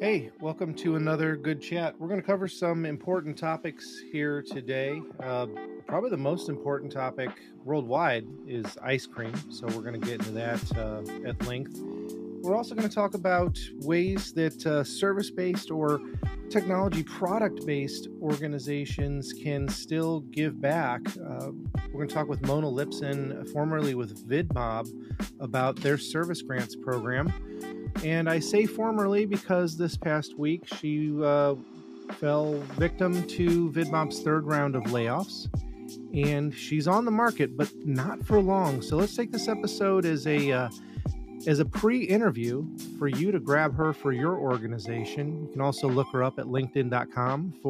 Hey, welcome to another Good Chat. We're going to cover some important topics here today. Probably the most important topic worldwide is ice cream, so we're going to get into that at length. We're also going to talk about ways that service-based or technology product-based organizations can still give back. We're going to talk with Mona Lipson, formerly with VidMob, about their service grants program. And I say formerly because this past week she fell victim to VidMob's third round of layoffs. And she's on the market, but not for long. So let's take this episode as a pre-interview for you to grab her for your organization. You can also look her up at linkedin.com/in/Mona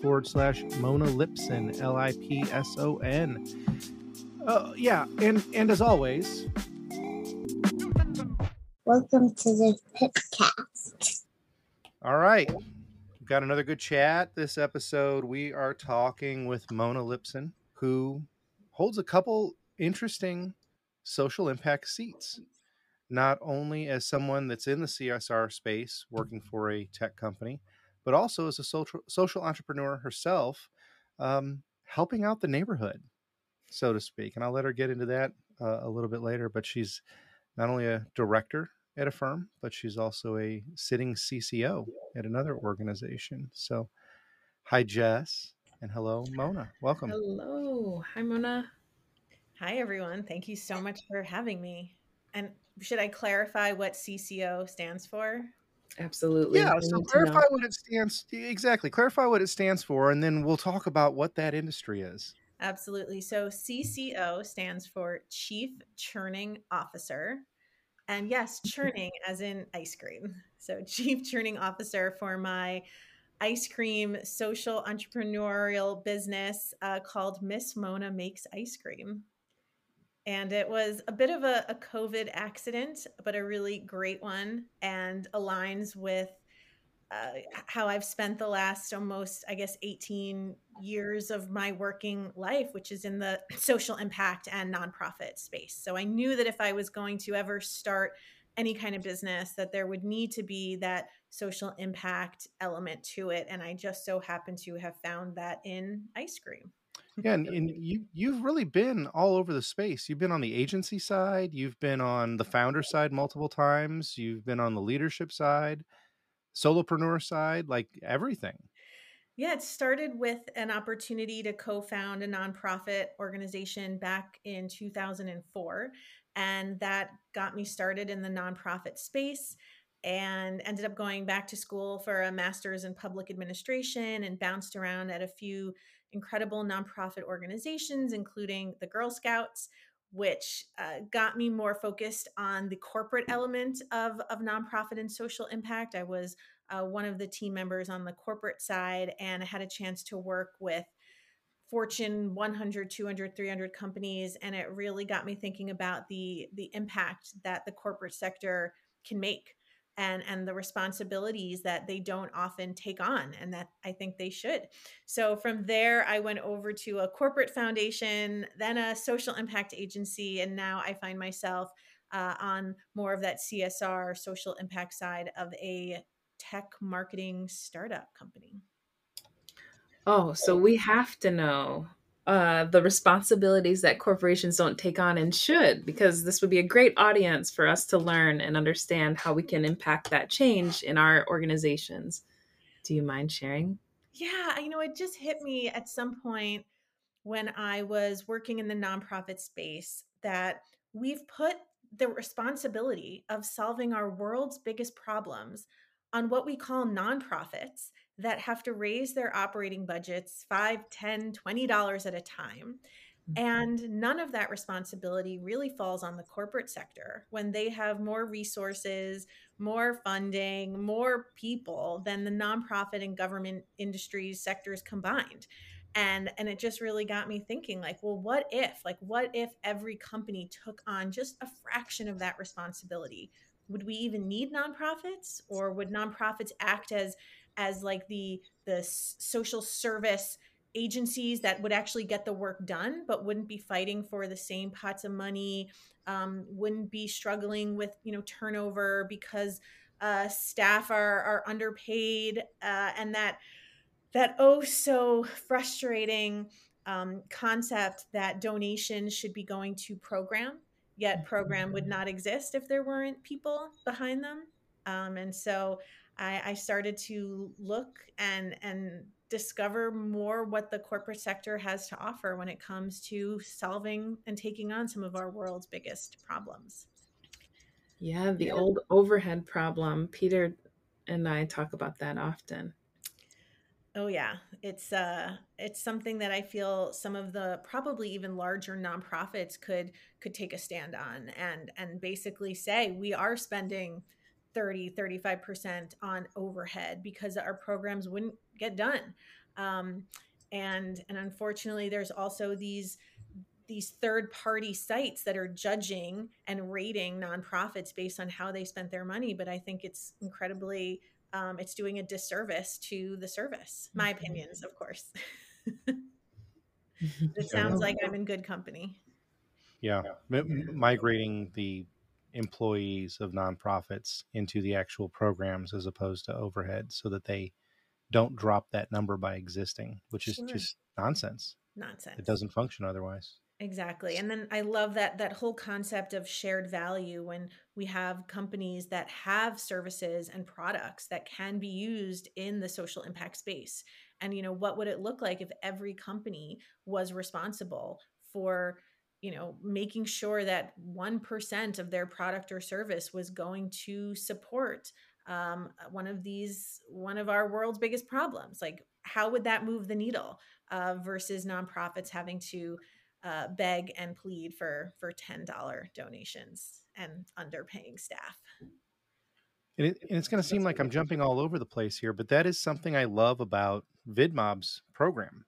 Lipson, Lipson. And as always... Welcome to the podcast. All right. We've got another good chat. This episode, we are talking with Mona Lipson, who holds a couple interesting social impact seats, not only as someone that's in the CSR space working for a tech company, but also as a social entrepreneur herself, helping out the neighborhood, so to speak. And I'll let her get into that a little bit later, but she's not only a director at a firm, but she's also a sitting CCO at another organization. So hi, Jess, and hello, Mona. Welcome. Hello. Hi, Mona. Hi, everyone. Thank you so much for having me. And should I clarify what CCO stands for? Absolutely. Yeah, so clarify what it stands for. Exactly. Clarify what it stands for, and then we'll talk about what that industry is. Absolutely. So CCO stands for Chief Churning Officer. And yes, churning as in ice cream. So Chief Churning Officer for my ice cream social entrepreneurial business called Miss Mona Makes Ice Cream. And it was a bit of a COVID accident, but a really great one, and aligns with how I've spent the last almost, 18 years of my working life, which is in the social impact and nonprofit space. So I knew that if I was going to ever start any kind of business, that there would need to be that social impact element to it. And I just so happen to have found that in ice cream. Yeah. And you've really been all over the space. You've been on the agency side. You've been on the founder side multiple times. You've been on the leadership side, solopreneur side, like everything. Yeah, it started with an opportunity to co-found a nonprofit organization back in 2004. And that got me started in the nonprofit space and ended up going back to school for a master's in public administration and bounced around at a few incredible nonprofit organizations, including the Girl Scouts, which got me more focused on the corporate element of nonprofit and social impact. I was one of the team members on the corporate side, and I had a chance to work with Fortune 100, 200, 300 companies, and it really got me thinking about the impact that the corporate sector can make and the responsibilities that they don't often take on and that I think they should. So from there, I went over to a corporate foundation, then a social impact agency, and now I find myself on more of that CSR social impact side of a tech marketing startup company. Oh, so we have to know the responsibilities that corporations don't take on and should, because this would be a great audience for us to learn and understand how we can impact that change in our organizations. Do you mind sharing? Yeah, it just hit me at some point when I was working in the nonprofit space that we've put the responsibility of solving our world's biggest problems on what we call nonprofits that have to raise their operating budgets $5, $10, $20 at a time. And none of that responsibility really falls on the corporate sector when they have more resources, more funding, more people than the nonprofit and government industries sectors combined. And it just really got me thinking, what if every company took on just a fraction of that responsibility? Would we even need nonprofits, or would nonprofits act as like the social service agencies that would actually get the work done, but wouldn't be fighting for the same pots of money, wouldn't be struggling with turnover because staff are underpaid, and that oh so frustrating concept that donations should be going to program, yet program would not exist if there weren't people behind them. And so I started to look and discover more what the corporate sector has to offer when it comes to solving and taking on some of our world's biggest problems. Yeah, the old overhead problem. Peter and I talk about that often. Oh yeah, it's something that I feel some of the probably even larger nonprofits could take a stand on and basically say we are spending 30-35% on overhead because our programs wouldn't get done, and unfortunately there's also these third-party sites that are judging and rating nonprofits based on how they spent their money. But I think it's incredibly, it's doing a disservice to the service. My opinions, of course. It sounds like I'm in good company. Yeah. Migrating the employees of nonprofits into the actual programs as opposed to overhead so that they don't drop that number by existing, which is just nonsense. It doesn't function otherwise. Exactly. And then I love that whole concept of shared value when we have companies that have services and products that can be used in the social impact space. And, what would it look like if every company was responsible for, making sure that 1% of their product or service was going to support one of our world's biggest problems? Like, how would that move the needle? Versus nonprofits having to beg and plead for $10 donations and underpaying staff. And it's going to seem like I'm jumping all over the place here, but that is something I love about VidMob's program.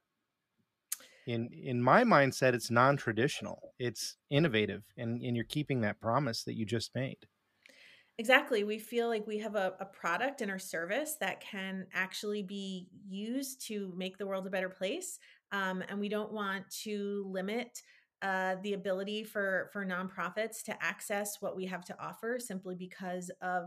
In my mindset, it's non-traditional, it's innovative, and you're keeping that promise that you just made. Exactly. We feel like we have a product and our service that can actually be used to make the world a better place. And we don't want to limit the ability for nonprofits to access what we have to offer simply because of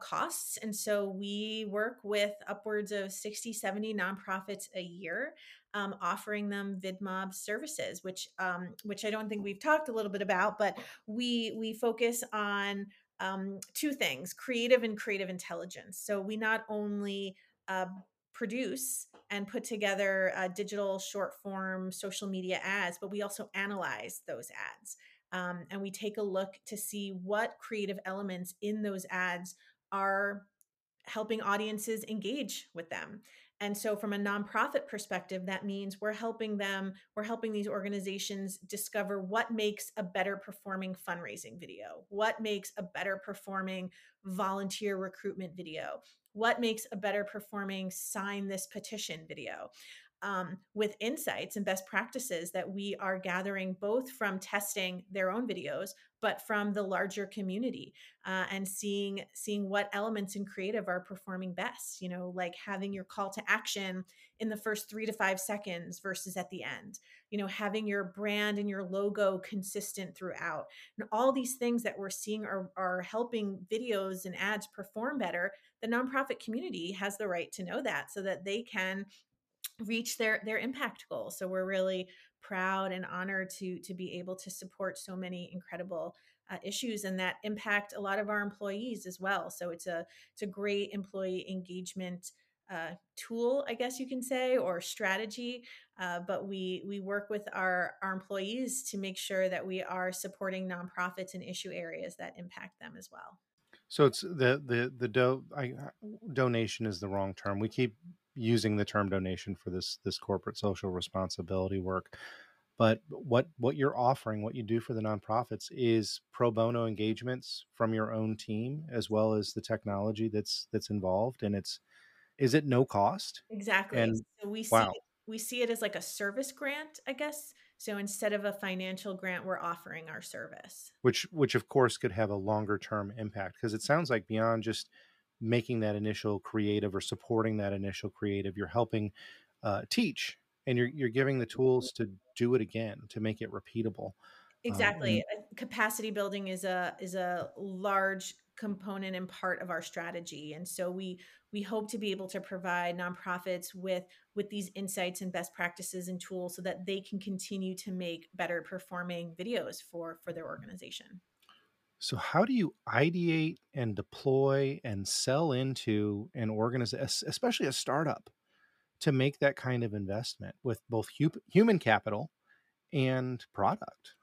costs. And so we work with upwards of 60, 70 nonprofits a year, offering them VidMob services, which I don't think we've talked a little bit about, but we focus on two things, creative and creative intelligence. So we not only produce and put together digital short form social media ads, but we also analyze those ads. And we take a look to see what creative elements in those ads are helping audiences engage with them. And so from a nonprofit perspective, that means we're helping these organizations discover what makes a better performing fundraising video, what makes a better performing volunteer recruitment video, what makes a better performing sign this petition video, with insights and best practices that we are gathering both from testing their own videos, but from the larger community, and seeing what elements in creative are performing best, like having your call to action in the first 3 to 5 seconds versus at the end, having your brand and your logo consistent throughout. And all these things that we're seeing are helping videos and ads perform better. The nonprofit community has the right to know that so that they can reach their impact goals. So we're really proud and honored to be able to support so many incredible issues, and that impact a lot of our employees as well. So it's a great employee engagement tool, I guess you can say, or strategy. But we work with our employees to make sure that we are supporting nonprofits in issue areas that impact them as well. So it's donation is the wrong term. We keep using the term donation for this corporate social responsibility work. But what you're offering, what you do for the nonprofits is pro bono engagements from your own team, as well as the technology that's involved. And is it no cost? Exactly. And so we see it as like a service grant, I guess. So instead of a financial grant, we're offering our service. Which of course could have a longer term impact, because it sounds like beyond just making that initial creative or supporting that initial creative, you're helping teach, and you're giving the tools to do it again, to make it repeatable. Exactly. Capacity building is a large component and part of our strategy. And so we hope to be able to provide nonprofits with these insights and best practices and tools so that they can continue to make better performing videos for their organization. So how do you ideate and deploy and sell into an organization, especially a startup, to make that kind of investment with both human capital and product?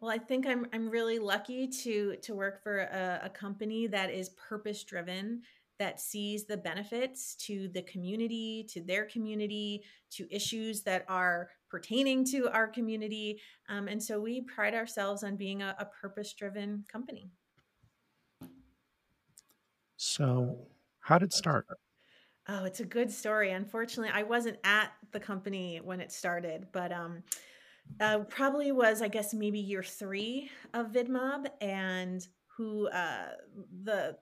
Well, I think I'm really lucky to work for a company that is purpose-driven, that sees the benefits to the community, to their community, to issues that are pertaining to our community. And so we pride ourselves on being a purpose-driven company. So how did it start? Oh, it's a good story. Unfortunately, I wasn't at the company when it started, but probably was, I guess, maybe year 3 of VidMob, and who the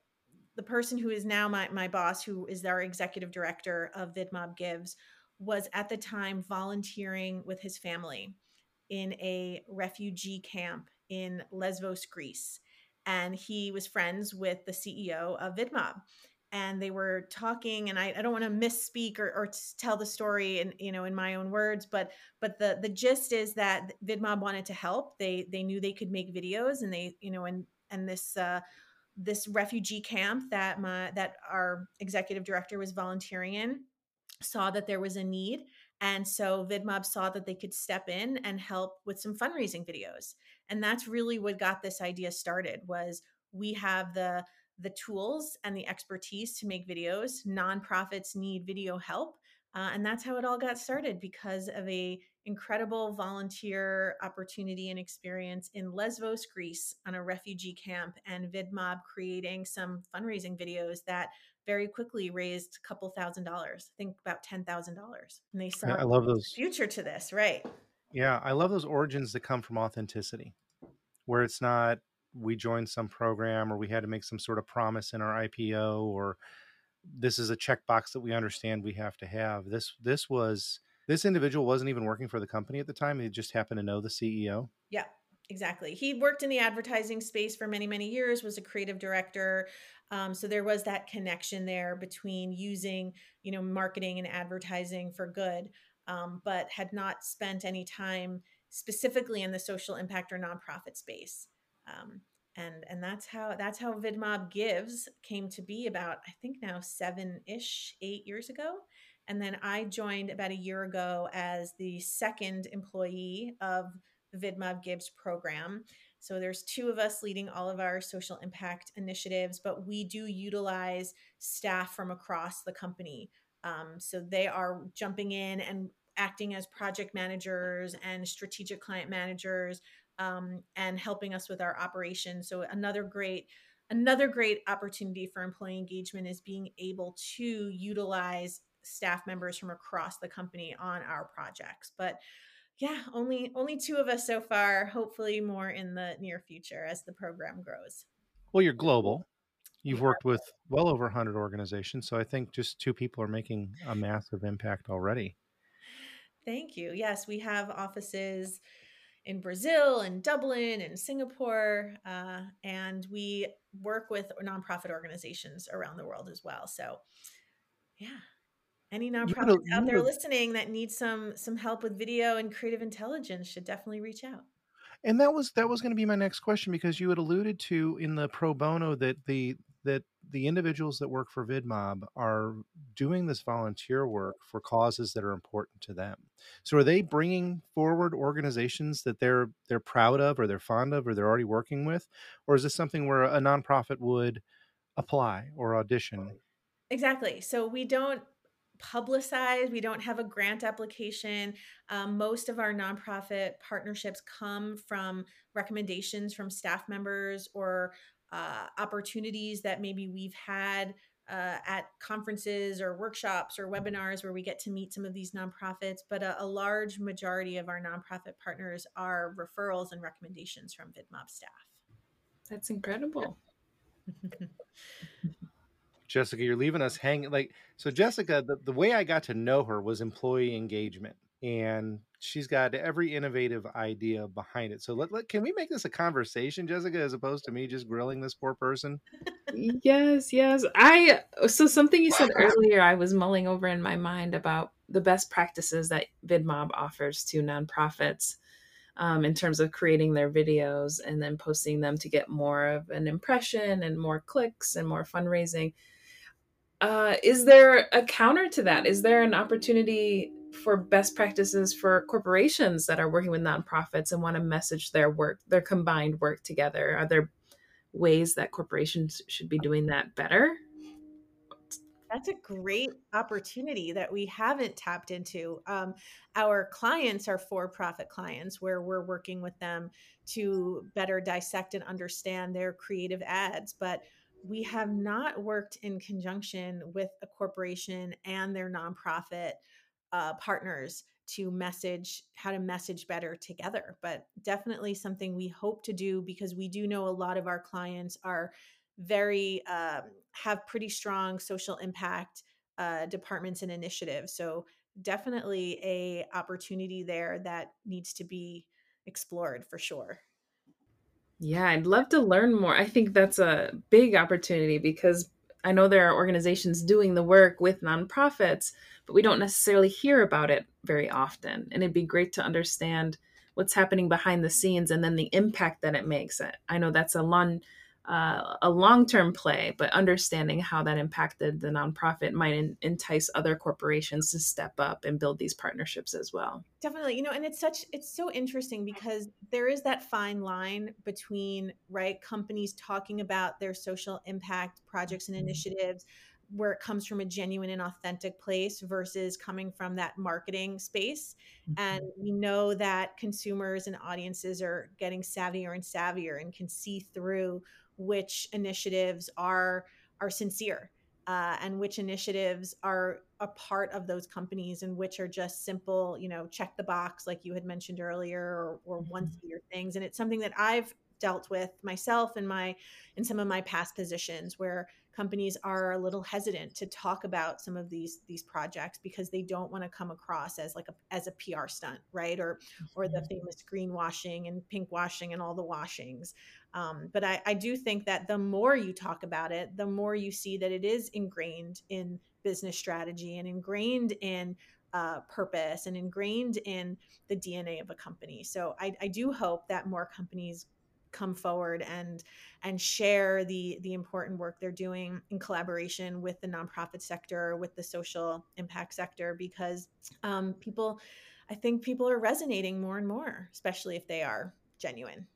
person who is now my boss, who is our executive director of VidMob Gives, was at the time volunteering with his family in a refugee camp in Lesbos, Greece. And he was friends with the CEO of VidMob. And they were talking, and I don't want to misspeak or tell the story in my own words, but the gist is that VidMob wanted to help. They knew they could make videos, and this refugee camp that our executive director was volunteering in saw that there was a need. And so VidMob saw that they could step in and help with some fundraising videos. And that's really what got this idea started, was we have the tools and the expertise to make videos. Nonprofits need video help. And that's how it all got started, because of an incredible volunteer opportunity and experience in Lesbos, Greece, on a refugee camp, and VidMob creating some fundraising videos that very quickly raised a couple $1,000s, I think about $10,000. And they saw I love those. Future to this, right? Yeah, I love those origins that come from authenticity, where it's not, we joined some program, or we had to make some sort of promise in our IPO, or this is a checkbox that we understand we have to have. This individual wasn't even working for the company at the time. He just happened to know the CEO. Yeah, exactly. He worked in the advertising space for many, many years, was a creative director. So there was that connection there between using, marketing and advertising for good, but had not spent any time specifically in the social impact or nonprofit space. And that's how VidMob Gives came to be about, I think now 8 years ago. And then I joined about a year ago as the second employee of the VidMob Gives program. So there's 2 of us leading all of our social impact initiatives, but we do utilize staff from across the company. So they are jumping in and acting as project managers and strategic client managers, and helping us with our operations. So another great opportunity for employee engagement is being able to utilize staff members from across the company on our projects. But yeah, only 2 of us so far, hopefully more in the near future as the program grows. Well, you're global. You've worked with well over 100 organizations. So I think just 2 people are making a massive impact already. Thank you. Yes, we have offices in Brazil and Dublin and Singapore. And we work with nonprofit organizations around the world as well. So yeah, any nonprofit out there listening that needs some help with video and creative intelligence should definitely reach out. And that was going to be my next question, because you had alluded to in the pro bono that the individuals that work for VidMob are doing this volunteer work for causes that are important to them. So are they bringing forward organizations that they're proud of, or they're fond of, or they're already working with? Or is this something where a nonprofit would apply or audition? Exactly. So we don't publicize. We don't have a grant application. Most of our nonprofit partnerships come from recommendations from staff members or opportunities that maybe we've had at conferences or workshops or webinars where we get to meet some of these nonprofits. But a large majority of our nonprofit partners are referrals and recommendations from VidMob staff. That's incredible. Jessica, you're leaving us hanging. So Jessica, the way I got to know her was employee engagement. and she's got every innovative idea behind it. So can we make this a conversation, Jessica, as opposed to me just grilling this poor person? Yes. So something you said earlier, I was mulling over in my mind about the best practices that VidMob offers to nonprofits in terms of creating their videos and then posting them to get more of an impression and more clicks and more fundraising. Is there a counter to that? Is there an opportunity for best practices for corporations that are working with nonprofits and want to message their work, their combined work together? Are there ways that corporations should be doing that better? That's a great opportunity that we haven't tapped into. Our clients are for-profit clients where we're working with them to better dissect and understand their creative ads, but we have not worked in conjunction with a corporation and their nonprofit partners to message how to message better together, but definitely something we hope to do because we do know a lot of our clients are very have pretty strong social impact departments and initiatives. So definitely a opportunity there that needs to be explored for sure. Yeah, I'd love to learn more. I think that's a big opportunity because I know there are organizations doing the work with nonprofits, but we don't necessarily hear about it very often. And it'd be great to understand what's happening behind the scenes and then the impact that it makes. I know that's a long-term play, but understanding how that impacted the nonprofit might entice other corporations to step up and build these partnerships as well. Definitely. You know, and it's so interesting because there is that fine line between, right, companies talking about their social impact projects and initiatives where it comes from a genuine and authentic place versus coming from that marketing space. Mm-hmm. And we know that consumers and audiences are getting savvier and savvier and can see through which initiatives are sincere and which initiatives are a part of those companies and which are just simple, you know, check the box, like you had mentioned earlier, or mm-hmm. once-a-year things. And it's something that I've dealt with myself in some of my past positions where companies are a little hesitant to talk about some of these projects because they don't want to come across as as a PR stunt, right? Or the famous greenwashing and pinkwashing and all the washings. But I do think that the more you talk about it, the more you see that it is ingrained in business strategy and ingrained in purpose and ingrained in the DNA of a company. So I do hope that more companies come forward and share the important work they're doing in collaboration with the nonprofit sector, with the social impact sector, because people are resonating more and more, especially if they are genuine.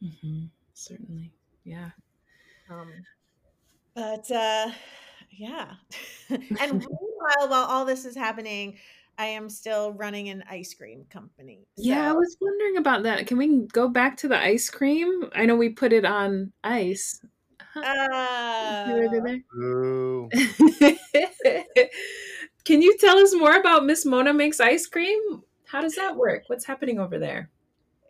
Mm-hmm. Certainly. Yeah. Yeah. And while all this is happening, I am still running an ice cream company. So. Yeah, I was wondering about that. Can we go back to the ice cream? I know we put it on ice. Can you tell us more about Miss Mona Makes Ice Cream? How does that work? What's happening over there?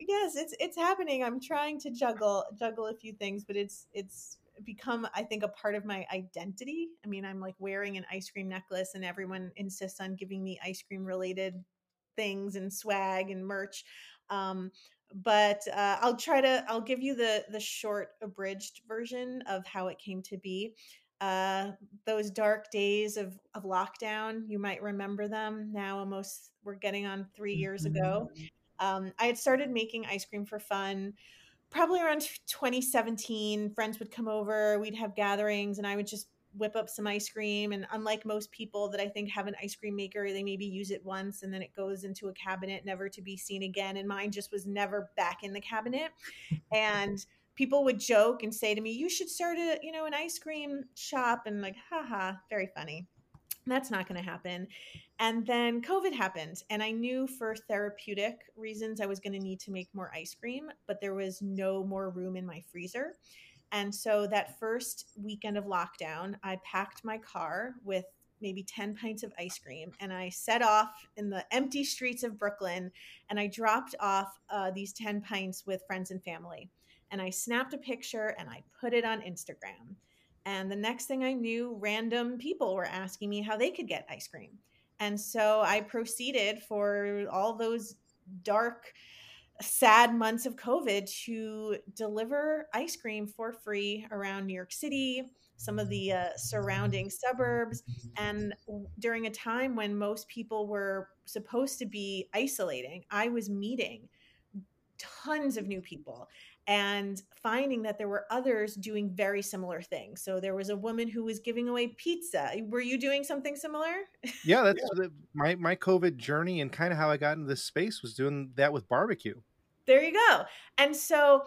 Yes, it's happening. I'm trying to juggle a few things, but it's become, I think, a part of my identity. I mean, I'm like wearing an ice cream necklace and everyone insists on giving me ice cream related things and swag and merch. But I'll give you the short abridged version of how it came to be. Those dark days of lockdown, you might remember them now, we're getting on 3 years ago. I had started making ice cream for fun. Probably around 2017, friends would come over, we'd have gatherings, and I would just whip up some ice cream. And unlike most people that I think have an ice cream maker, they maybe use it once and then it goes into a cabinet never to be seen again. And mine just was never back in the cabinet. And people would joke and say to me, you should start an ice cream shop. And like, haha, very funny. That's not going to happen. And then COVID happened. And I knew for therapeutic reasons, I was going to need to make more ice cream, but there was no more room in my freezer. And so that first weekend of lockdown, I packed my car with maybe 10 pints of ice cream. And I set off in the empty streets of Brooklyn. And I dropped off these 10 pints with friends and family. And I snapped a picture and I put it on Instagram. And the next thing I knew, random people were asking me how they could get ice cream. And so I proceeded for all those dark, sad months of COVID to deliver ice cream for free around New York City, some of the surrounding suburbs, and during a time when most people were supposed to be isolating, I was meeting tons of new people and finding that there were others doing very similar things. So there was a woman who was giving away pizza. Were you doing something similar? Yeah, that's my COVID journey and kind of how I got into this space was doing that with barbecue. There you go. And so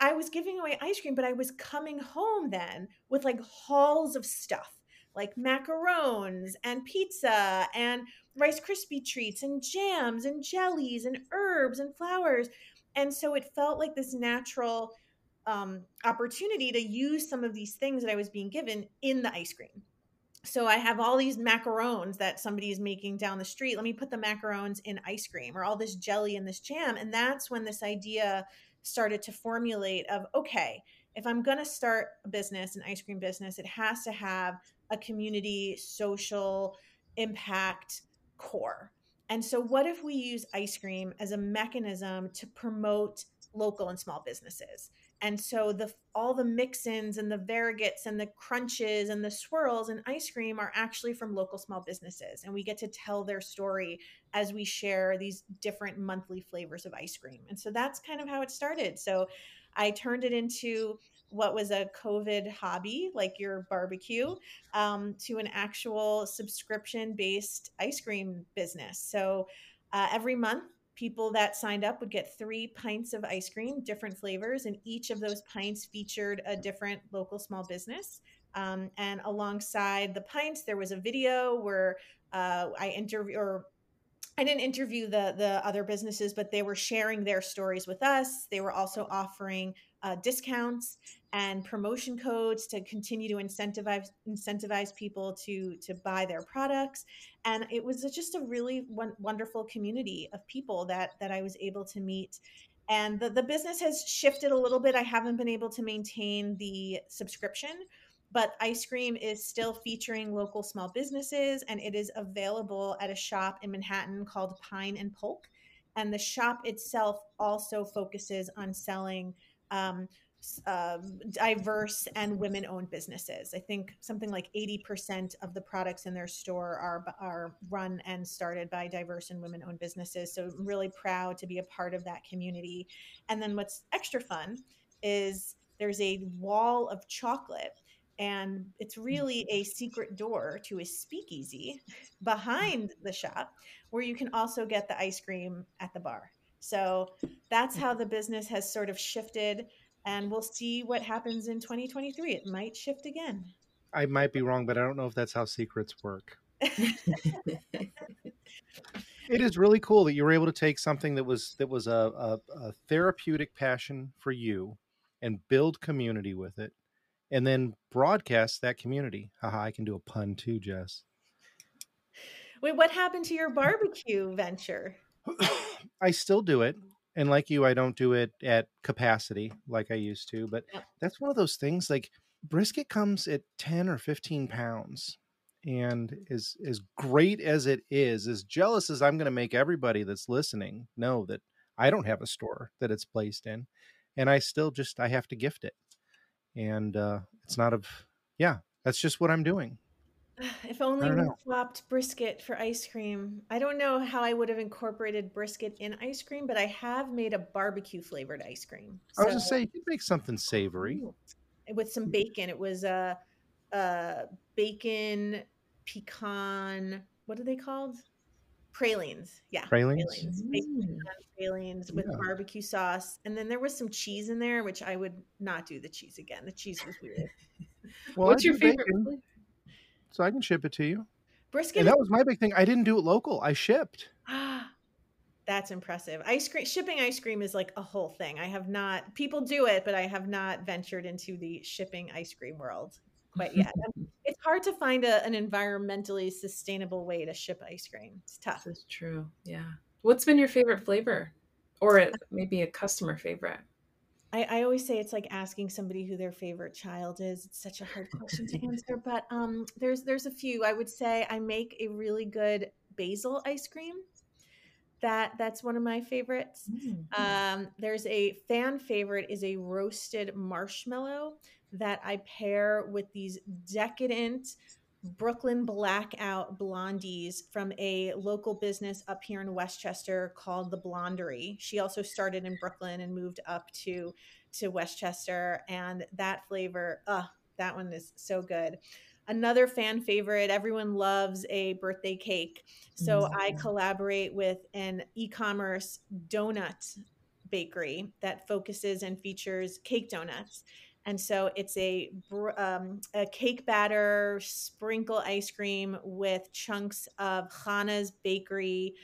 I was giving away ice cream, but I was coming home then with like hauls of stuff, like macarons and pizza and Rice Krispie treats and jams and jellies and herbs and flowers. And so it felt like this natural opportunity to use some of these things that I was being given in the ice cream. So I have all these macarons that somebody is making down the street. Let me put the macarons in ice cream, or all this jelly and this jam. And that's when this idea started to formulate of, okay, if I'm going to start a business, an ice cream business, it has to have a community, social impact core. And so what if we use ice cream as a mechanism to promote local and small businesses? And so all the mix-ins and the variegates and the crunches and the swirls and ice cream are actually from local small businesses. And we get to tell their story as we share these different monthly flavors of ice cream. And so that's kind of how it started. So I turned it into what was a COVID hobby, like your barbecue, to an actual subscription-based ice cream business. So every month, people that signed up would get 3 pints of ice cream, different flavors, and each of those pints featured a different local small business. And alongside the pints, there was a video where I didn't interview the other businesses, but they were sharing their stories with us. They were also offering discounts and promotion codes to continue to incentivize people to buy their products. And it was just a really wonderful community of people that I was able to meet. And the business has shifted a little bit. I haven't been able to maintain the subscription, but ice cream is still featuring local small businesses, and it is available at a shop in Manhattan called Pine and Polk. And the shop itself also focuses on selling diverse and women-owned businesses. I think something like 80% of the products in their store are run and started by diverse and women-owned businesses. So I'm really proud to be a part of that community. And then what's extra fun is there's a wall of chocolate, and it's really a secret door to a speakeasy behind the shop where you can also get the ice cream at the bar. So that's how the business has sort of shifted. And we'll see what happens in 2023. It might shift again. I might be wrong, but I don't know if that's how secrets work. It is really cool that you were able to take something that was a therapeutic passion for you and build community with it, and then broadcast that community. Haha, I can do a pun too, Jess. Wait, what happened to your barbecue venture? I still do it. And like you, I don't do it at capacity like I used to, but that's one of those things, like brisket comes at 10 or 15 pounds, and as great as it is, as jealous as I'm going to make everybody that's listening know that I don't have a store that it's placed in, and I still I have to gift it. And that's just what I'm doing. If only we swapped brisket for ice cream. I don't know how I would have incorporated brisket in ice cream, but I have made a barbecue flavored ice cream. So I was going to say, you could make something savory. With some bacon. It was a bacon, pecan, what are they called? Pralines. Yeah. Pralines. Bacon, pralines with barbecue sauce. And then there was some cheese in there, which I would not do the cheese again. The cheese was weird. Well, what's your favorite flavor? So I can ship it to you. Brisket. And that was my big thing. I didn't do it local. I shipped. Ah, that's impressive. Shipping ice cream is like a whole thing. I have not, people do it, but I have not ventured into the shipping ice cream world quite yet. It's hard to find an environmentally sustainable way to ship ice cream. It's tough. That's true. Yeah. What's been your favorite flavor, or maybe a customer favorite? I always say it's like asking somebody who their favorite child is. It's such a hard question to answer, but there's a few. I would say I make a really good basil ice cream. That's one of my favorites. Mm-hmm. There's a fan favorite is a roasted marshmallow that I pair with these decadent Brooklyn blackout blondies from a local business up here in Westchester called The Blondery. She also started in Brooklyn and moved up to Westchester, and that flavor, that one is so good. Another fan favorite, everyone loves a birthday cake. So mm-hmm. I collaborate with an e-commerce donut bakery that focuses and features cake donuts. And so it's a cake batter sprinkle ice cream with chunks of Hanna's Bakery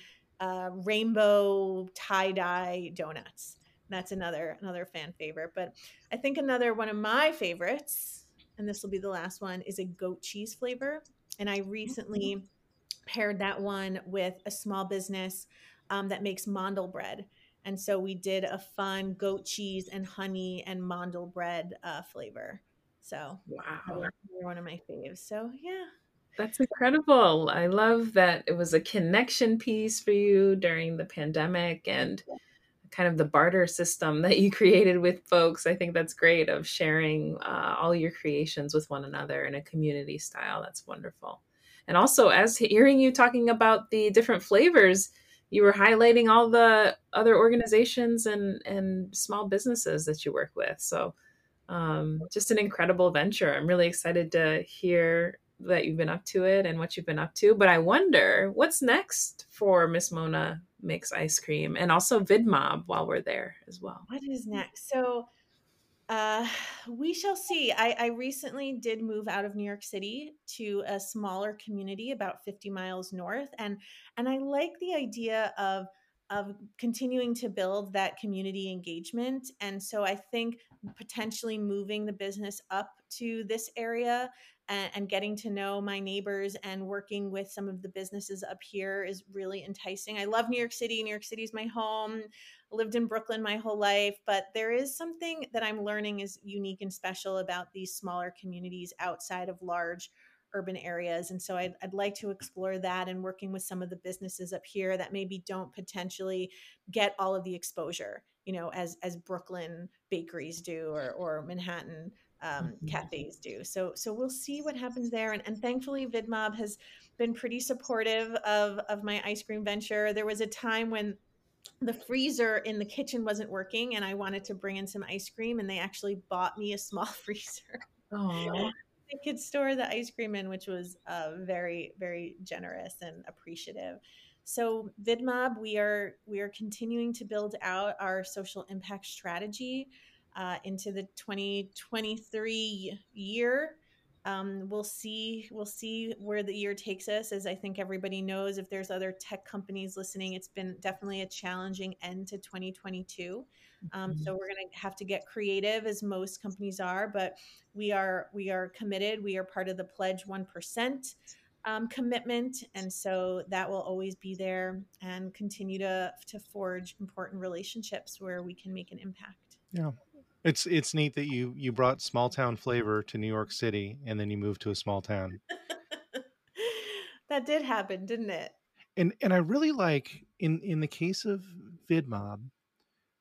rainbow tie-dye donuts. And that's another fan favorite. But I think another one of my favorites, and this will be the last one, is a goat cheese flavor. And I recently paired that one with a small business that makes mandel bread. And so we did a fun goat cheese and honey and mandel bread flavor. So wow, one of my faves. So yeah. That's incredible. I love that it was a connection piece for you during the pandemic and kind of the barter system that you created with folks. I think that's great, of sharing all your creations with one another in a community style. That's wonderful. And also, as hearing you talking about the different flavors, you were highlighting all the other organizations and small businesses that you work with. So just an incredible venture. I'm really excited to hear that you've been up to it and what you've been up to. But I wonder what's next for Miss Mona Makes Ice Cream, and also VidMob while we're there as well. What is next? So we shall see. I recently did move out of New York City to a smaller community about 50 miles north. And I like the idea of continuing to build that community engagement. And so I think potentially moving the business up to this area and getting to know my neighbors and working with some of the businesses up here is really enticing. I love New York City. New York City is my home. I lived in Brooklyn my whole life, but there is something that I'm learning is unique and special about these smaller communities outside of large urban areas. And so I'd like to explore that and working with some of the businesses up here that maybe don't potentially get all of the exposure, you know, as Brooklyn bakeries do or Manhattan cafes do. So we'll see what happens there. And thankfully, VidMob has been pretty supportive of my ice cream venture. There was a time when the freezer in the kitchen wasn't working and I wanted to bring in some ice cream, and they actually bought me a small freezer. Oh. I could store the ice cream in, which was very, very generous and appreciative. So VidMob, we are continuing to build out our social impact strategy into the 2023 year. We'll see where the year takes us. As I think everybody knows, if there's other tech companies listening, it's been definitely a challenging end to 2022. So we're going to have to get creative, as most companies are, but we are committed. We are part of the Pledge 1% commitment. And so that will always be there, and continue to forge important relationships where we can make an impact. Yeah. It's neat that you brought small town flavor to New York City and then you moved to a small town. That did happen, didn't it? And I really like in the case of VidMob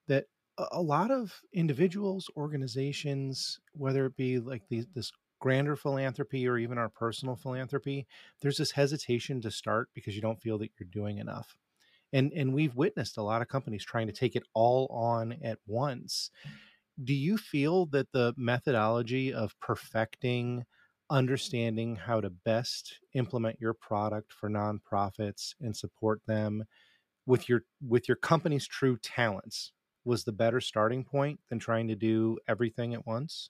that a lot of individuals, organizations, whether it be like this grander philanthropy or even our personal philanthropy, there's this hesitation to start because you don't feel that you're doing enough. And we've witnessed a lot of companies trying to take it all on at once. Do you feel that the methodology of perfecting, understanding how to best implement your product for nonprofits and support them with your company's true talents was the better starting point than trying to do everything at once?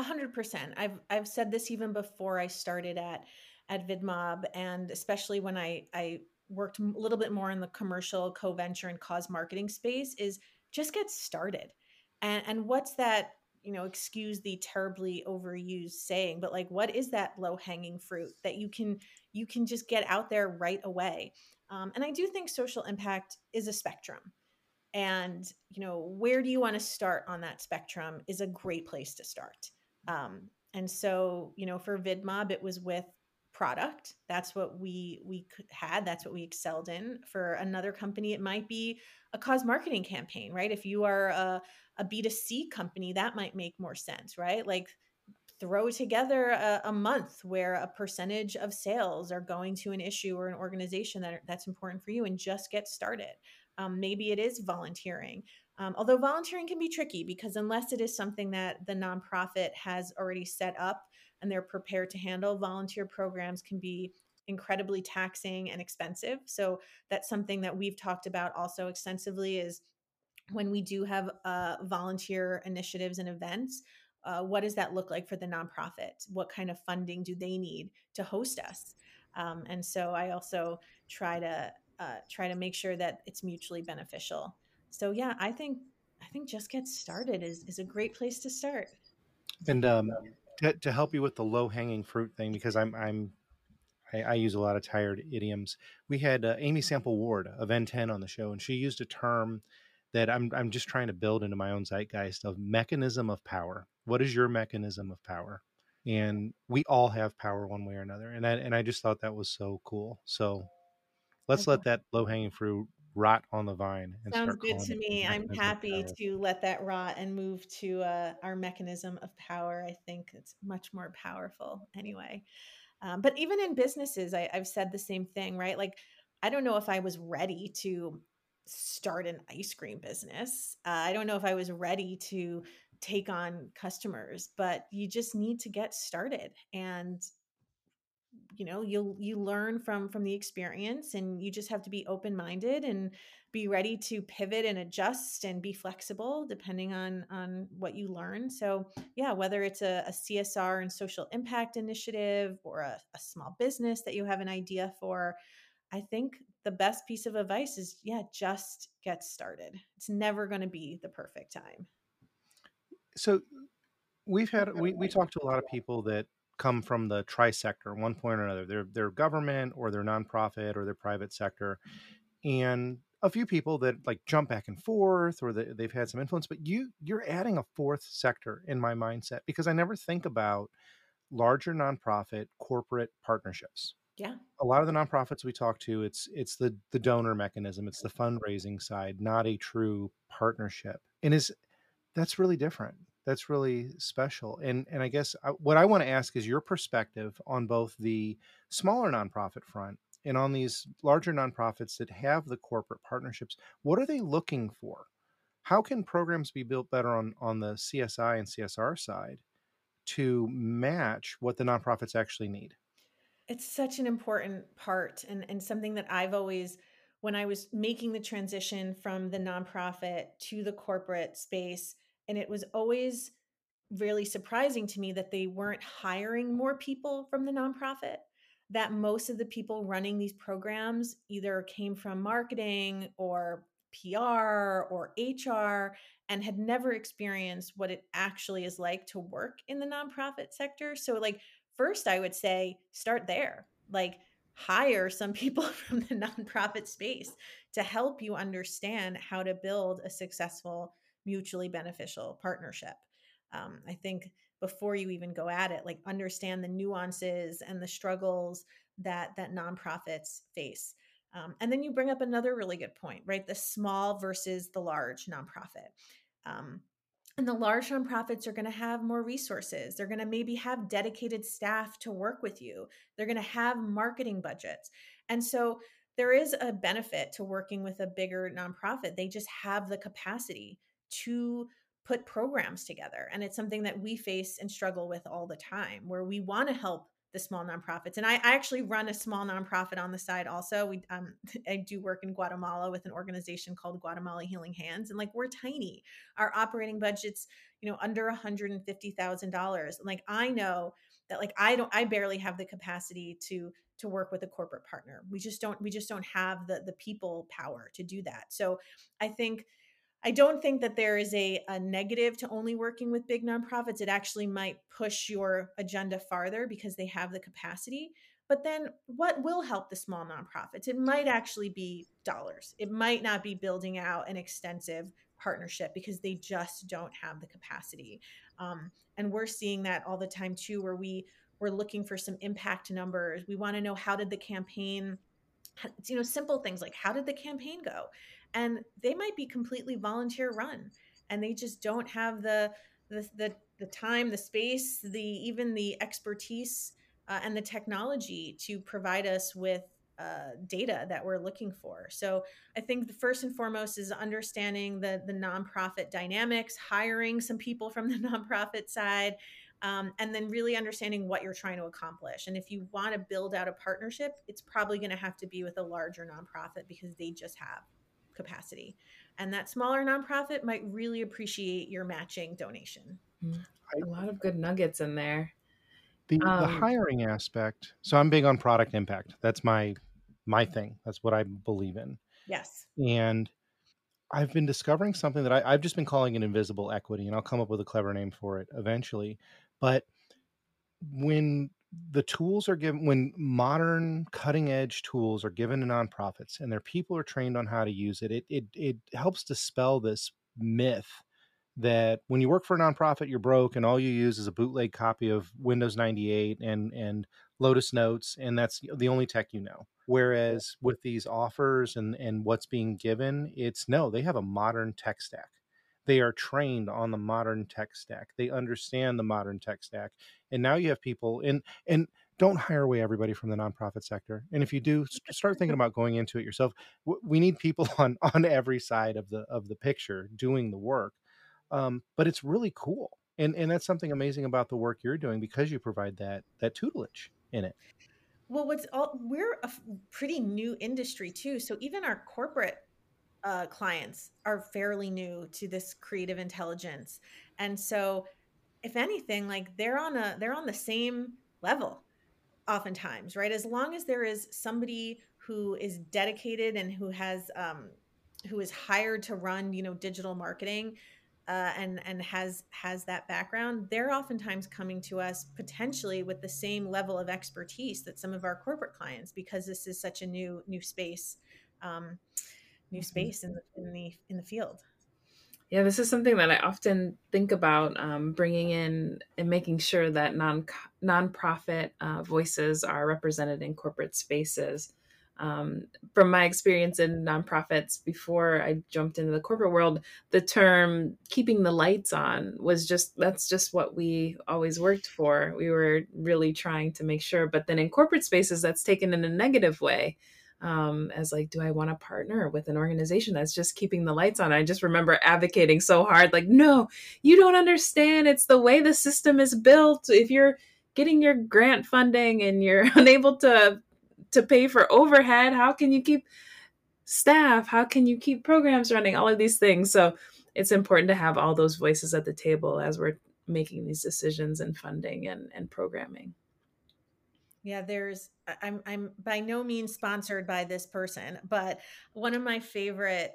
100%. I've said this even before I started at VidMob, and especially when I worked a little bit more in the commercial co-venture and cause marketing space, is just get started. And what's that, you know, excuse the terribly overused saying, but like, what is that low hanging fruit that you can just get out there right away? And I do think social impact is a spectrum. And, you know, where do you want to start on that spectrum is a great place to start. And so, you know, for VidMob, it was with product. That's what we had. That's what we excelled in. For another company, it might be a cause marketing campaign, right? If you are a B2C company, that might make more sense, right? Like throw together a month where a percentage of sales are going to an issue or an organization that's important for you, and just get started. Maybe it is volunteering. Although volunteering can be tricky, because unless it is something that the nonprofit has already set up and they're prepared to handle, volunteer programs can be incredibly taxing and expensive. So that's something that we've talked about also extensively, is when we do have volunteer initiatives and events, what does that look like for the nonprofit? What kind of funding do they need to host us? And so I also try to make sure that it's mutually beneficial. So yeah, I think just get started is a great place to start. And to help you with the low hanging fruit thing, because I use a lot of tired idioms. We had Amy Sample Ward of N10 on the show, and she used a term that I'm just trying to build into my own zeitgeist of mechanism of power. What is your mechanism of power? And we all have power one way or another. And I just thought that was so cool. So let's let that low-hanging fruit rot on the vine. And sounds good to me. I'm happy to let that rot and move to our mechanism of power. I think it's much more powerful anyway. But even in businesses, I've said the same thing, right? Like, I don't know if I was ready to start an ice cream business. I don't know if I was ready to take on customers, but you just need to get started. And you know, you learn from the experience, and you just have to be open-minded and be ready to pivot and adjust and be flexible depending on what you learn. So yeah, whether it's a CSR and social impact initiative or a small business that you have an idea for, I think the best piece of advice is, yeah, just get started. It's never going to be the perfect time. So we talked to a lot of people that come from the tri-sector, one point or another. They're government, or they're nonprofit, or their private sector. And a few people that like jump back and forth, or they've had some influence, but you're adding a fourth sector in my mindset, because I never think about larger nonprofit corporate partnerships. Yeah. A lot of the nonprofits we talk to, it's the donor mechanism, it's the fundraising side, not a true partnership. And that's really different. That's really special. And I guess what I want to ask is your perspective on both the smaller nonprofit front and on these larger nonprofits that have the corporate partnerships. What are they looking for? How can programs be built better on the CSI and CSR side to match what the nonprofits actually need? It's such an important part, and something that I've always, when I was making the transition from the nonprofit to the corporate space, and it was always really surprising to me that they weren't hiring more people from the nonprofit, that most of the people running these programs either came from marketing or PR or HR and had never experienced what it actually is like to work in the nonprofit sector. So like, first, I would say, start there, like hire some people from the nonprofit space to help you understand how to build a successful mutually beneficial partnership. I think before you even go at it, like understand the nuances and the struggles that nonprofits face. And then you bring up another really good point, right? The small versus the large nonprofit. And the large nonprofits are going to have more resources. They're going to maybe have dedicated staff to work with you. They're going to have marketing budgets. And so there is a benefit to working with a bigger nonprofit. They just have the capacity to put programs together. And it's something that we face and struggle with all the time, where we want to help the small nonprofits. And I actually run a small nonprofit on the side also. I do work in Guatemala with an organization called Guatemala Healing Hands. And like, we're tiny. Our operating budget's, you know, under $150,000. And like, I know that like, I barely have the capacity to work with a corporate partner. We just don't have the people power to do that. So I don't think that there is a negative to only working with big nonprofits. It actually might push your agenda farther because they have the capacity. But then what will help the small nonprofits? It might actually be dollars. It might not be building out an extensive partnership because they just don't have the capacity. And we're seeing that all the time too, where we're looking for some impact numbers. We want to know how did the campaign, you know, simple things like how did the campaign go? And they might be completely volunteer run and they just don't have the time, the space, even the expertise and the technology to provide us with data that we're looking for. So I think the first and foremost is understanding the nonprofit dynamics, hiring some people from the nonprofit side, and then really understanding what you're trying to accomplish. And if you want to build out a partnership, it's probably going to have to be with a larger nonprofit because they just have capacity. And that smaller nonprofit might really appreciate your matching donation. A lot of good nuggets in there. The hiring aspect. So I'm big on product impact. That's my thing. That's what I believe in. Yes. And I've been discovering something that I've just been calling an invisible equity, and I'll come up with a clever name for it eventually. But when the tools are given, when modern cutting edge tools are given to nonprofits and their people are trained on how to use it, it helps dispel this myth that when you work for a nonprofit, you're broke and all you use is a bootleg copy of Windows 98 and Lotus Notes, and that's the only tech you know. Whereas with these offers and what's being given, they have a modern tech stack. They are trained on the modern tech stack. They understand the modern tech stack. And now you have people, and don't hire away everybody from the nonprofit sector. And if you do, start thinking about going into it yourself. We need people on every side of the picture doing the work. But it's really cool. And that's something amazing about the work you're doing because you provide that tutelage in it. Well, we're a pretty new industry too. So even our corporate clients are fairly new to this creative intelligence. And so if anything, like they're on the same level oftentimes, right? As long as there is somebody who is dedicated and who is hired to run, digital marketing, and has that background, they're oftentimes coming to us potentially with the same level of expertise that some of our corporate clients, because this is such a new space, in the field. Yeah, this is something that I often think about bringing in and making sure that nonprofit voices are represented in corporate spaces. From my experience in nonprofits before I jumped into the corporate world, the term keeping the lights on that's just what we always worked for. We were really trying to make sure, but then in corporate spaces, that's taken in a negative way. As like, do I want to partner with an organization that's just keeping the lights on? I just remember advocating so hard, like, no, you don't understand. It's the way the system is built. If you're getting your grant funding and you're unable to pay for overhead, how can you keep staff? How can you keep programs running? All of these things. So it's important to have all those voices at the table as we're making these decisions and funding and programming. Yeah, I'm by no means sponsored by this person, but one of my favorite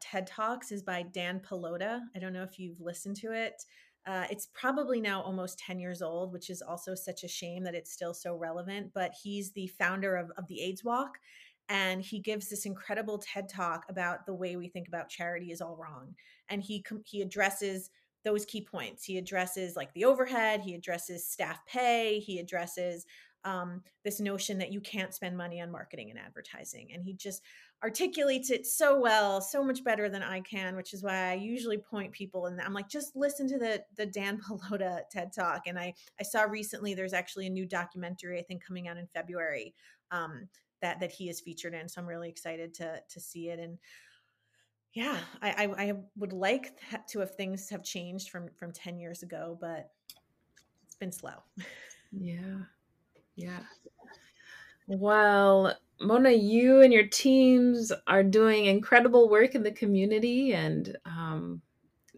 TED Talks is by Dan Pallotta. I don't know if you've listened to it. It's probably now almost 10 years old, which is also such a shame that it's still so relevant, but he's the founder of the AIDS Walk. And he gives this incredible TED Talk about the way we think about charity is all wrong. And he addresses those key points. He addresses like the overhead, he addresses staff pay, he addresses this notion that you can't spend money on marketing and advertising. And he just articulates it so well, so much better than I can, which is why I usually point people and I'm like, just listen to the Dan Pallotta TED Talk. And I saw recently, there's actually a new documentary, I think coming out in February, that he is featured in. So I'm really excited to see it. And yeah, I would like to have things have changed from 10 years ago, but it's been slow. Yeah. Yeah. Well, Mona, you and your teams are doing incredible work in the community and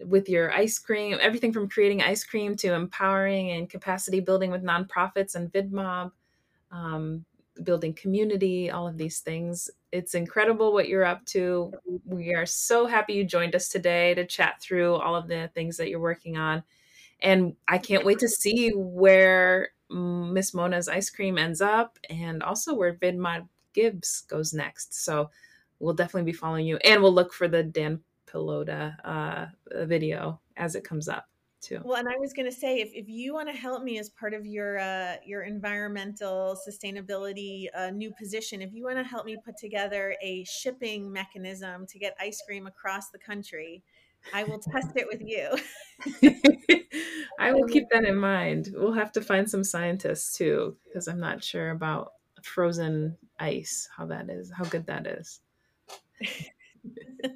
with your ice cream, everything from creating ice cream to empowering and capacity building with nonprofits and VidMob, building community, all of these things. It's incredible what you're up to. We are so happy you joined us today to chat through all of the things that you're working on. And I can't wait to see where Miss Mona's Ice Cream ends up, and also where VidMob Gives goes next. So we'll definitely be following you, and we'll look for the Dan Pallotta video as it comes up too. Well, and I was going to say, if you want to help me as part of your environmental sustainability new position, if you want to help me put together a shipping mechanism to get ice cream across the country, I will test it with you. I will keep that in mind. We'll have to find some scientists too, because I'm not sure about frozen ice, how that is, how good that is.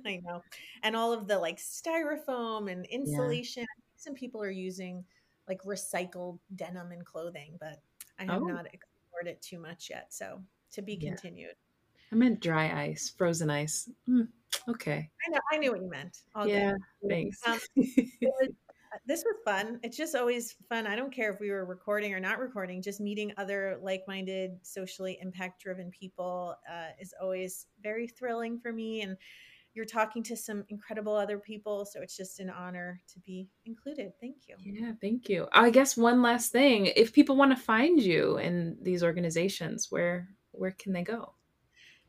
I know. And all of the like styrofoam and insulation. Yeah. Some people are using like recycled denim and clothing, but I have not explored it too much yet. So to be continued. I meant dry ice, frozen ice. Okay. I knew what you meant. All good. Thanks. This was fun. It's just always fun. I don't care if we were recording or not recording, just meeting other like-minded, socially impact-driven people is always very thrilling for me. And you're talking to some incredible other people. So it's just an honor to be included. Thank you. Yeah, thank you. I guess one last thing, if people want to find you in these organizations, where can they go?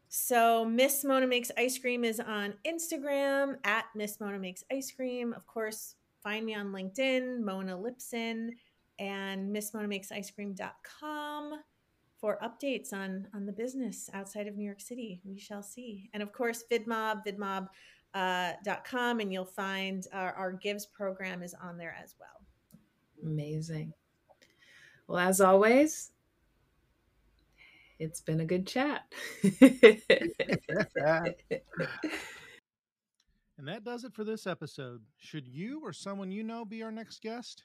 So Miss Mona Makes Ice Cream is on Instagram at Miss Mona Makes Ice Cream. Of course, find me on LinkedIn, Mona Lipson, and MissMonaMakesIceCream.com for updates on the business outside of New York City. We shall see. And of course, VidMob.com, and you'll find our Gives program is on there as well. Amazing. Well, as always, it's been a good chat. And that does it for this episode. Should you or someone you know be our next guest?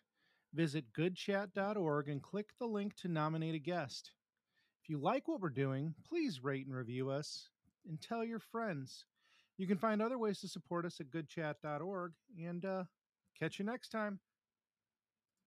Visit goodchat.org and click the link to nominate a guest. If you like what we're doing, please rate and review us and tell your friends. You can find other ways to support us at goodchat.org, and catch you next time.